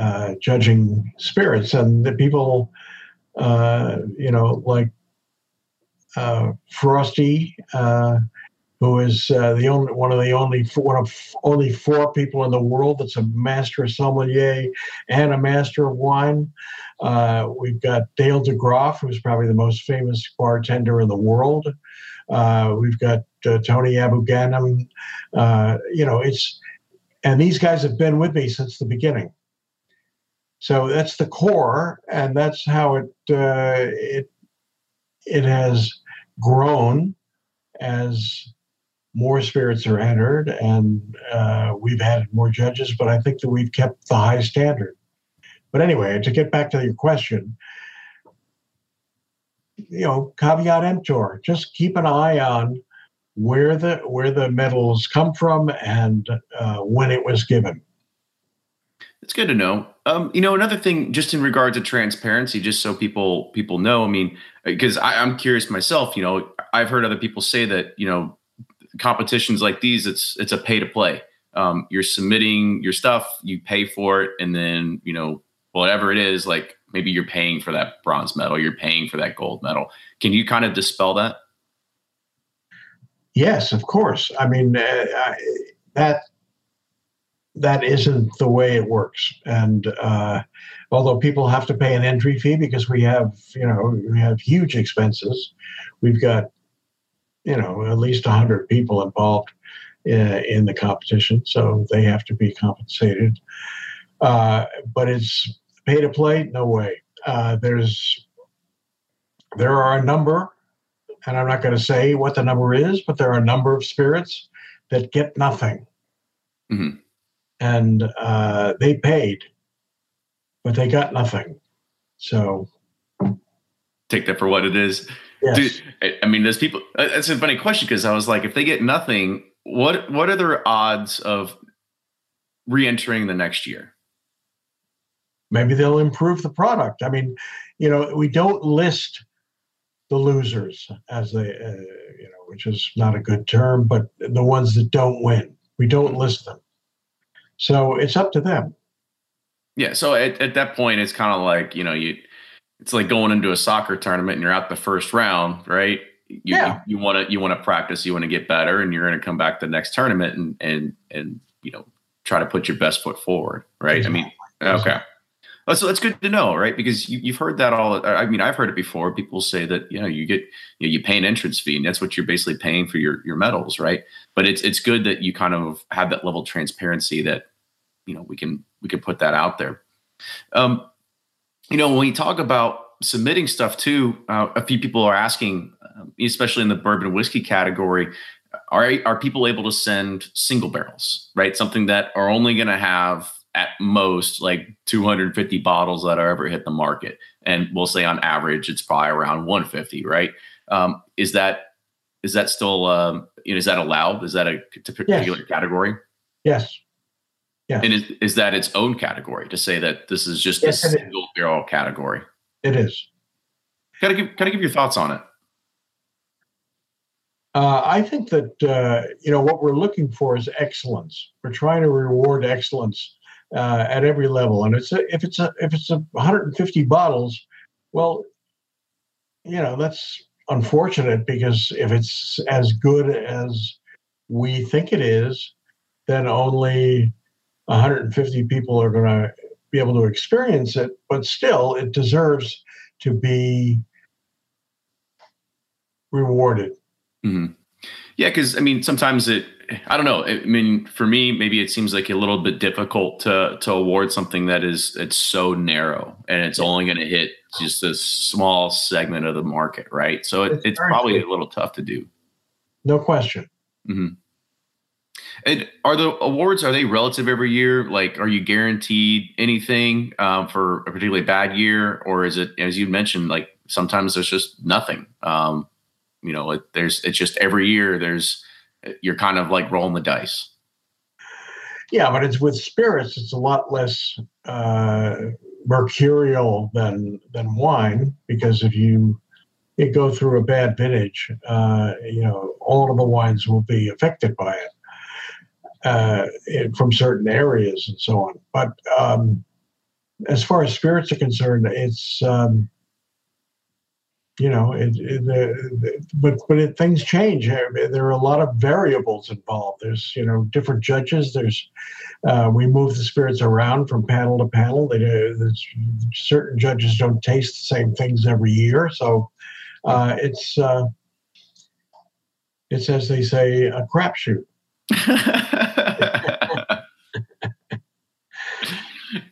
uh, judging Spirits, and the people... Uh, you know, like uh, Frosty, uh, who is uh, the only one of the only one of only four people in the world that's a master sommelier and a master of wine. Uh, we've got Dale DeGroff, who's probably the most famous bartender in the world. Uh, we've got uh, Tony Abou-Ganim. Uh, you know, it's and these guys have been with me since the beginning. So that's the core, and that's how it uh, it it has grown as more spirits are entered, and uh, we've had more judges. But I think that we've kept the high standard. But anyway, to get back to your question, you know, caveat emptor. Just keep an eye on where the where the medals come from and uh, when it was given. It's good to know. Um, you know, another thing just in regard to transparency, just so people people know, I mean, because I'm curious myself, you know, I've heard other people say that, you know, competitions like these, it's it's a pay to play. Um, you're submitting your stuff, you pay for it, and then, you know, whatever it is, like maybe you're paying for that bronze medal, you're paying for that gold medal. Can you kind of dispel that? Yes, of course. I mean, uh, I, that... That isn't the way it works. And uh, although people have to pay an entry fee because we have, you know, we have huge expenses. We've got, you know, at least one hundred people involved in, in the competition, so they have to be compensated. Uh, but it's pay to play? No way. Uh, there's there are a number, and I'm not going to say what the number is, but there are a number of spirits that get nothing. Mm-hmm. And uh, they paid, but they got nothing. So take that for what it is. Yes. Dude, I, I mean, there's people. That's a funny question, because I was like, if they get nothing, what what are their odds of re-entering the next year? Maybe they'll improve the product. I mean, you know, we don't list the losers as they, uh, you know, which is not a good term, but the ones that don't win, we don't list them. So it's up to them. Yeah. So at, at that point, it's kind of like, you know, you, it's like going into a soccer tournament and you're out the first round, right? You, yeah. You want to, you want to practice, you want to get better, and you're going to come back the next tournament and, and, and, you know, try to put your best foot forward. Right. Exactly. I mean, okay. Exactly. So that's good to know. Right. Because you, you've heard that all, I mean, I've heard it before. People say that, you know, you get, you know, you pay an entrance fee, and that's what you're basically paying for your, your medals. Right. But it's, it's good that you kind of have that level of transparency that, you know, we can, we can put that out there. Um, you know, when you talk about submitting stuff too, uh, a few people are asking, um, especially in the bourbon whiskey category, are, are people able to send single barrels, right? Something that are only going to have at most like two hundred fifty bottles that are ever hit the market. And we'll say on average, it's probably around one hundred fifty, right? Um, is that, is that still, um, you know, is that allowed? Is that a particular yes. category? Yes. Yeah. And is, is that its own category to say that this is just yes, a single barrel category? It is. Kind of give, kind of give your thoughts on it. Uh, I think that, uh, you know, what we're looking for is excellence. We're trying to reward excellence uh, at every level. And it's a, if it's a, if it's a one hundred fifty bottles, well, you know, that's unfortunate, because if it's as good as we think it is, then only one hundred fifty people are going to be able to experience it. But still, it deserves to be rewarded. Mm-hmm. Yeah, because I mean, sometimes it, I don't know. I mean, for me, maybe it seems like a little bit difficult to to award something that is, it's so narrow and it's only going to hit just a small segment of the market, right? So it, it's, it's probably good. A little tough to do. No question. Mm-hmm. And are the awards, are they relative every year? Like, are you guaranteed anything um, for a particularly bad year? Or is it, as you mentioned, like sometimes there's just nothing? Um, you know, it, there's, it's just every year there's, you're kind of like rolling the dice. Yeah, but it's with spirits, it's a lot less uh, mercurial than than wine, because if you, you go through a bad vintage, uh, you know, all of the wines will be affected by it. Uh, it, from certain areas and so on. But um, as far as spirits are concerned, it's, um, you know, it, it, it, but, but it, things change. There are a lot of variables involved. There's, you know, different judges. There's, uh, we move the spirits around from panel to panel. They, there's, certain judges don't taste the same things every year. So uh, it's, uh, it's, as they say, a crapshoot.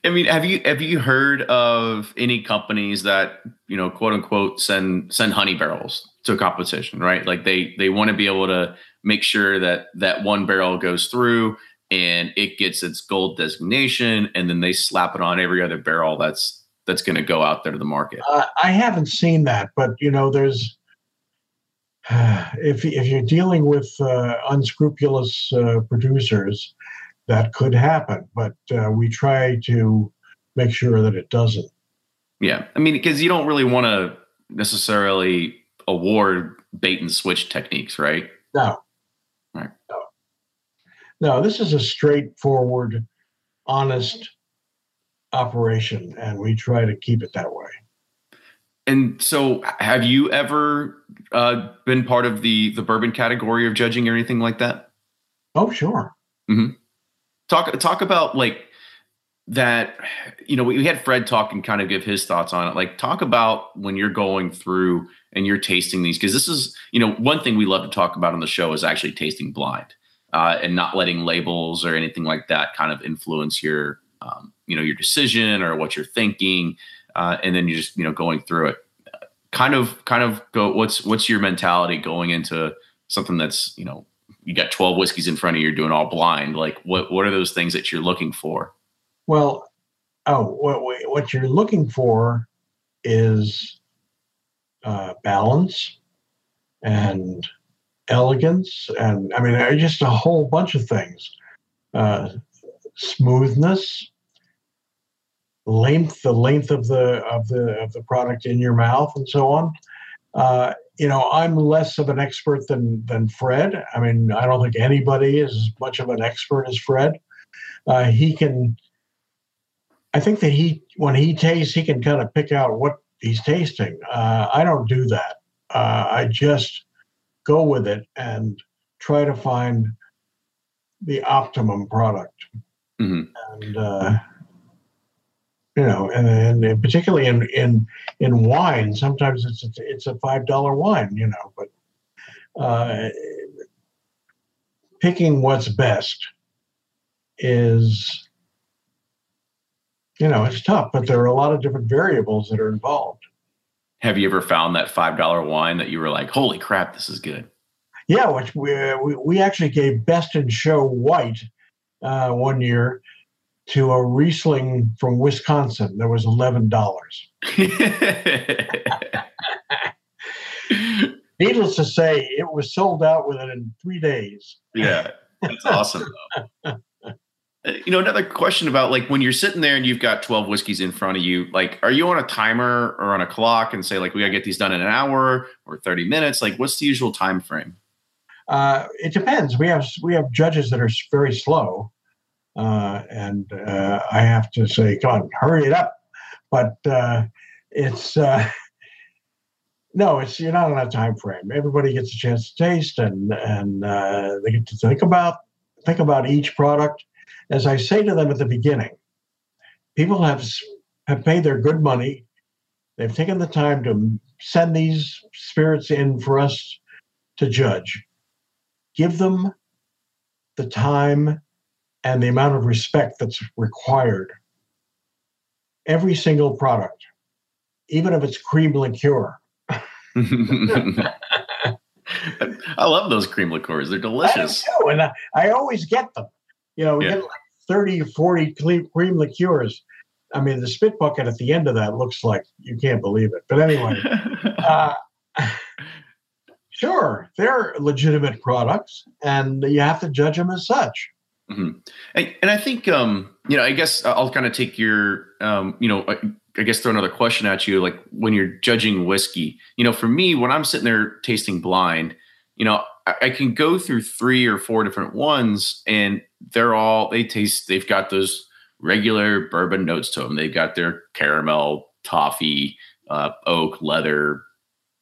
I mean, have you have you heard of any companies that, you know, quote unquote send send honey barrels to a competition, right? Like they they want to be able to make sure that that one barrel goes through and it gets its gold designation, and then they slap it on every other barrel that's that's going to go out there to the market. Uh, I haven't seen that, but you know, there's. If if you're dealing with uh, unscrupulous uh, producers, that could happen. But uh, we try to make sure that it doesn't. Yeah, I mean, because you don't really want to necessarily award bait and switch techniques, right? No. Right. No. No, this is a straightforward, honest operation, and we try to keep it that way. And so have you ever uh, been part of the, the bourbon category of judging or anything like that? Oh, sure. Mm-hmm. Talk, talk about like that, you know, we, we had Fred talk and kind of give his thoughts on it. Like talk about when you're going through and you're tasting these, because this is, you know, one thing we love to talk about on the show is actually tasting blind uh, and not letting labels or anything like that kind of influence your, um, you know, your decision or what you're thinking. Uh, and then you just, you know, going through it, kind of, kind of go, what's, what's your mentality going into something that's, you know, you got twelve whiskeys in front of you, you're doing all blind. Like what, what are those things that you're looking for? Well, oh, what, what you're looking for is uh, balance and elegance. And I mean, just a whole bunch of things, uh, smoothness. Length, the length of the of the of the product in your mouth, and so on. Uh, you know, I'm less of an expert than than Fred. I mean, I don't think anybody is as much of an expert as Fred. Uh, he can, I think that he when he tastes, he can kind of pick out what he's tasting. Uh, I don't do that. Uh, I just go with it and try to find the optimum product. Mm-hmm. And. Uh, You know, and, and particularly in, in in wine, sometimes it's a, it's a five dollar wine, you know, but uh, picking what's best is, you know, it's tough, but there are a lot of different variables that are involved. Have you ever found that five dollar wine that you were like, holy crap, this is good? Yeah, which we, we, we actually gave Best in Show White uh, one year. To a Riesling from Wisconsin, there was eleven dollars. Needless to say, it was sold out within three days. Yeah, that's awesome. You know, another question about like when you're sitting there and you've got twelve whiskeys in front of you. Like, are you on a timer or on a clock and say like we gotta get these done in an hour or thirty minutes? Like, what's the usual time frame? Uh, it depends. We have we have judges that are very slow, uh, and uh, I have to say, come on, hurry it up. But uh, it's uh, no, it's you're not on a time frame. Everybody gets a chance to taste, and and uh, they get to think about think about each product. As I say to them at the beginning, people have have paid their good money. They've taken the time to send these spirits in for us to judge. Give them the time and the amount of respect that's required. Every single product, even if it's cream liqueur. I love those cream liqueurs. They're delicious. I do, and I, I always get them. You know, we yeah. get like thirty, forty cream liqueurs. I mean, the spit bucket at the end of that looks like you can't believe it. But anyway, uh, sure, they're legitimate products, and you have to judge them as such. Mm-hmm. And, and I think, um, you know, I guess I'll kind of take your, um, you know, I, I guess throw another question at you. Like when you're judging whiskey, you know, for me, when I'm sitting there tasting blind, you know, I, I can go through three or four different ones, and they're all, they taste, they've got those regular bourbon notes to them. They've got their caramel, toffee, uh, oak, leather,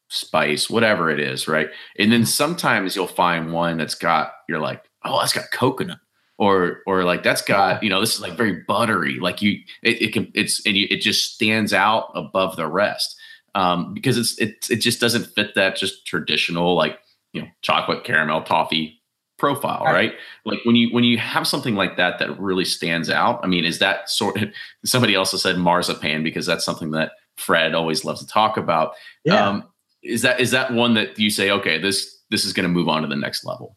spice, whatever it is, right? And then sometimes you'll find one that's got, you're like, oh, that's got coconut, or or like that's got, you know, this is like very buttery, like you, it, it can, it's, it, it just stands out above the rest, um, because it's it it just doesn't fit that just traditional, like, you know, chocolate, caramel, toffee profile, right? Like when you when you have something like that that really stands out. I mean, is that sort of, somebody also said marzipan, because that's something that Fred always loves to talk about. Yeah. Um, is that is that one that you say, okay, this this is going to move on to the next level?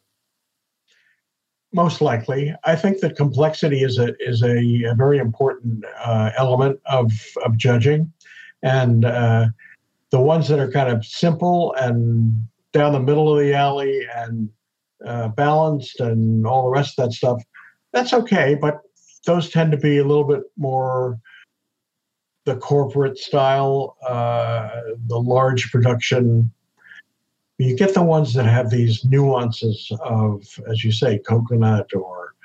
Most likely. I think that complexity is a is a, a very important uh, element of of judging, and uh, the ones that are kind of simple and down the middle of the alley and Uh, balanced and all the rest of that stuff, that's okay, but those tend to be a little bit more the corporate style, uh, the large production. You get the ones that have these nuances of, as you say, coconut or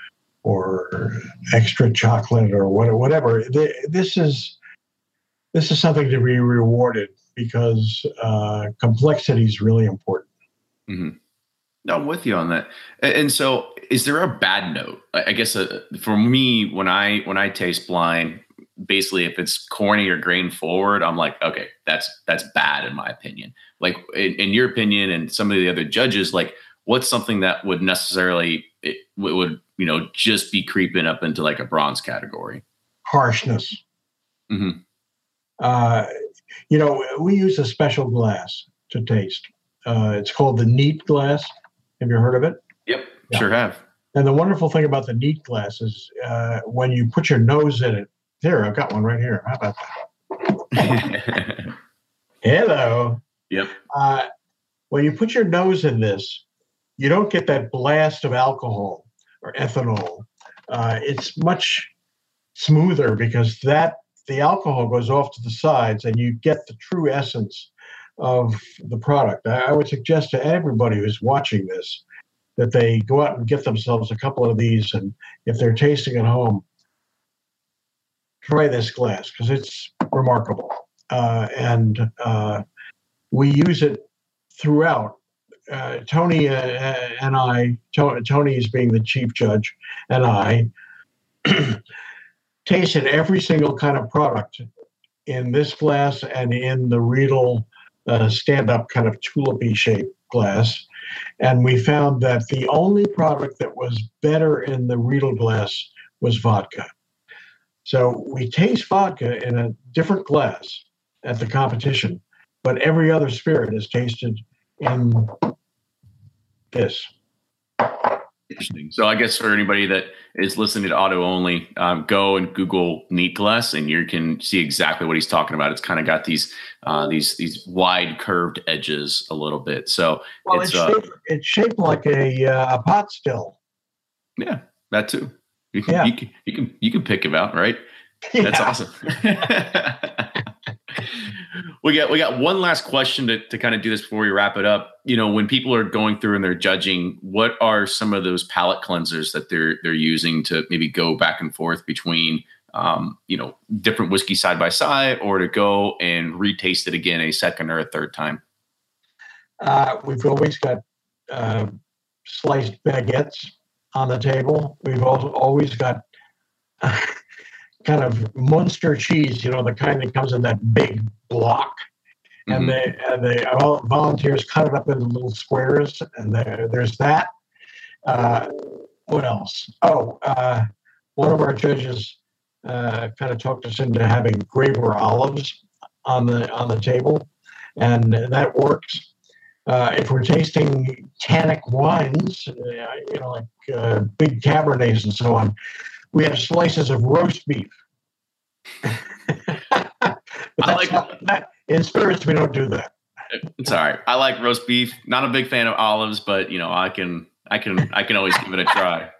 or extra chocolate or whatever. This is this is something to be rewarded, because uh, complexity is really important. Mm-hmm. No, I'm with you on that. And so, is there a bad note? I guess uh, for me, when I when I taste blind, basically, if it's corny or grain forward, I'm like, okay, that's that's bad in my opinion. Like in, in your opinion, and some of the other judges, like what's something that would necessarily it would you know just be creeping up into like a bronze category? Harshness. Mm-hmm. Uh, you know, we use a special glass to taste. Uh, it's called the Neat Glass. Have you heard of it? Yep, yeah. Sure have. And the wonderful thing about the Neat Glass is uh, when you put your nose in it, there, I've got one right here. How about that? Hello. Yep. Uh, when you put your nose in this, you don't get that blast of alcohol or ethanol. Uh, it's much smoother because that the alcohol goes off to the sides and you get the true essence of the product. I would suggest to everybody who's watching this that they go out and get themselves a couple of these, and if they're tasting at home, try this glass because it's remarkable. Uh, and uh, we use it throughout. Uh, Tony uh, and I, to- Tony is being the chief judge, and I tasted every single kind of product in this glass and in the Riedel Uh, stand-up kind of tulipy shaped glass, and we found that the only product that was better in the Riedel glass was vodka. So we taste vodka in a different glass at the competition, but every other spirit is tasted in this. Interesting. So I guess for anybody that is listening to audio only, um, go and Google Neat Glass, and you can see exactly what he's talking about. It's kind of got these uh, these these wide curved edges a little bit. So well, it's, it's, uh, shaped, it's shaped like a, uh, a pot still. Yeah, that too. You can, yeah. you can you can you can pick him out, right? Yeah. That's awesome. We got we got one last question to, to kind of do this before we wrap it up. You know, when people are going through and they're judging, what are some of those palate cleansers that they're they're using to maybe go back and forth between um, you know, different whiskey side by side, or to go and retaste it again a second or a third time? Uh, we've always got uh, sliced baguettes on the table. We've also always got uh, kind of Munster cheese, you know, the kind that comes in that big block. And mm-hmm. they, and they all volunteers cut it up into little squares, and there, there's that. Uh, what else? Oh, uh, one of our judges uh, kind of talked us into having Graver olives on the on the table, and that works. Uh, if we're tasting tannic wines, uh, you know, like uh, big Cabernets and so on, we have slices of roast beef. But I like not, that. In spirits, we don't do that. It's all right. I like roast beef. Not a big fan of olives, but you know, I can, I can, I can always give it a try.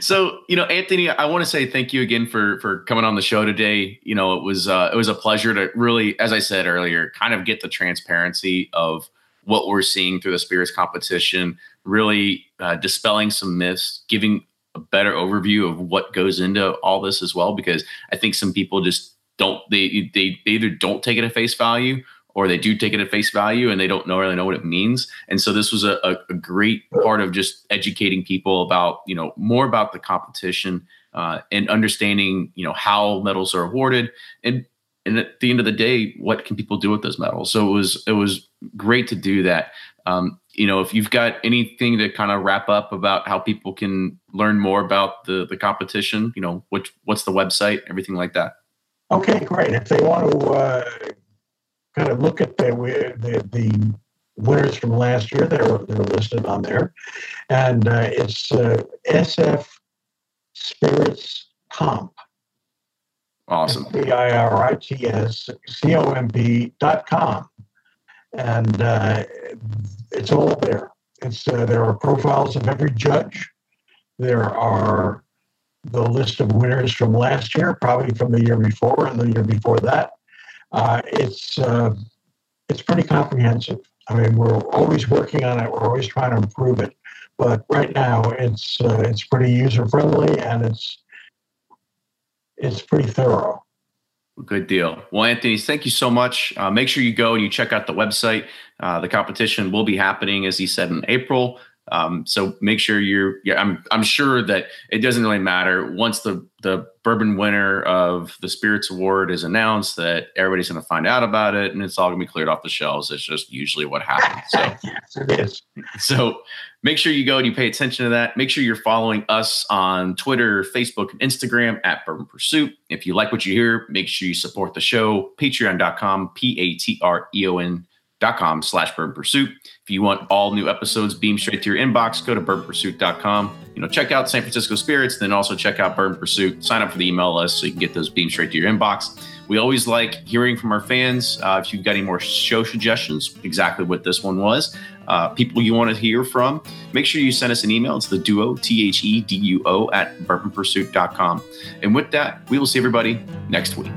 So, you know, Anthony, I want to say thank you again for for coming on the show today. You know, it was uh, it was a pleasure to really, as I said earlier, kind of get the transparency of what we're seeing through the spirits competition. Really uh, dispelling some myths, giving a better overview of what goes into all this as well, because I think some people just don't they, they they either don't take it at face value, or they do take it at face value and they don't know, really know what it means. And so this was a, a, a great part of just educating people about, you know, more about the competition uh, and understanding, you know, how medals are awarded. And, and at the end of the day, what can people do with those medals? So it was it was great to do that. Um, you know, if you've got anything to kind of wrap up about how people can learn more about the, the competition, you know, what, what's the website, everything like that. Okay, great. If they want to uh, kind of look at the, the the winners from last year, they're they're listed on there, and uh, it's uh, S F Spirits Comp. Awesome. S P I R I T S C O M P dot com, and uh, it's all there. It's uh, there are profiles of every judge. There are. The list of winners from last year, probably from the year before and the year before that. Uh, it's uh, it's pretty comprehensive. I mean, we're always working on it. We're always trying to improve it. But right now, it's uh, it's pretty user friendly, and it's it's pretty thorough. Good deal. Well, Anthony, thank you so much. Uh, make sure you go and you check out the website. Uh, the competition will be happening, as he said, in April. Um, so make sure you're, yeah, I'm, I'm sure that it doesn't really matter once the, the bourbon winner of the Spirits Award is announced, that everybody's going to find out about it and it's all gonna be cleared off the shelves. It's just usually what happens. So, yes, it is. So make sure you go and you pay attention to that. Make sure you're following us on Twitter, Facebook, and Instagram at Bourbon Pursuit. If you like what you hear, make sure you support the show, patreon dot com, P A T R E O N Dot com slash Bourbon Pursuit. If you want all new episodes beamed straight to your inbox, go to bourbon pursuit dot com. You know, check out San Francisco Spirits, then also check out Bourbon Pursuit. Sign up for the email list so you can get those beamed straight to your inbox. We always like hearing from our fans. Uh, if you've got any more show suggestions, exactly what this one was, uh, people you want to hear from, make sure you send us an email. It's the duo, T H E D U O at bourbon pursuit dot com. And with that, we will see everybody next week.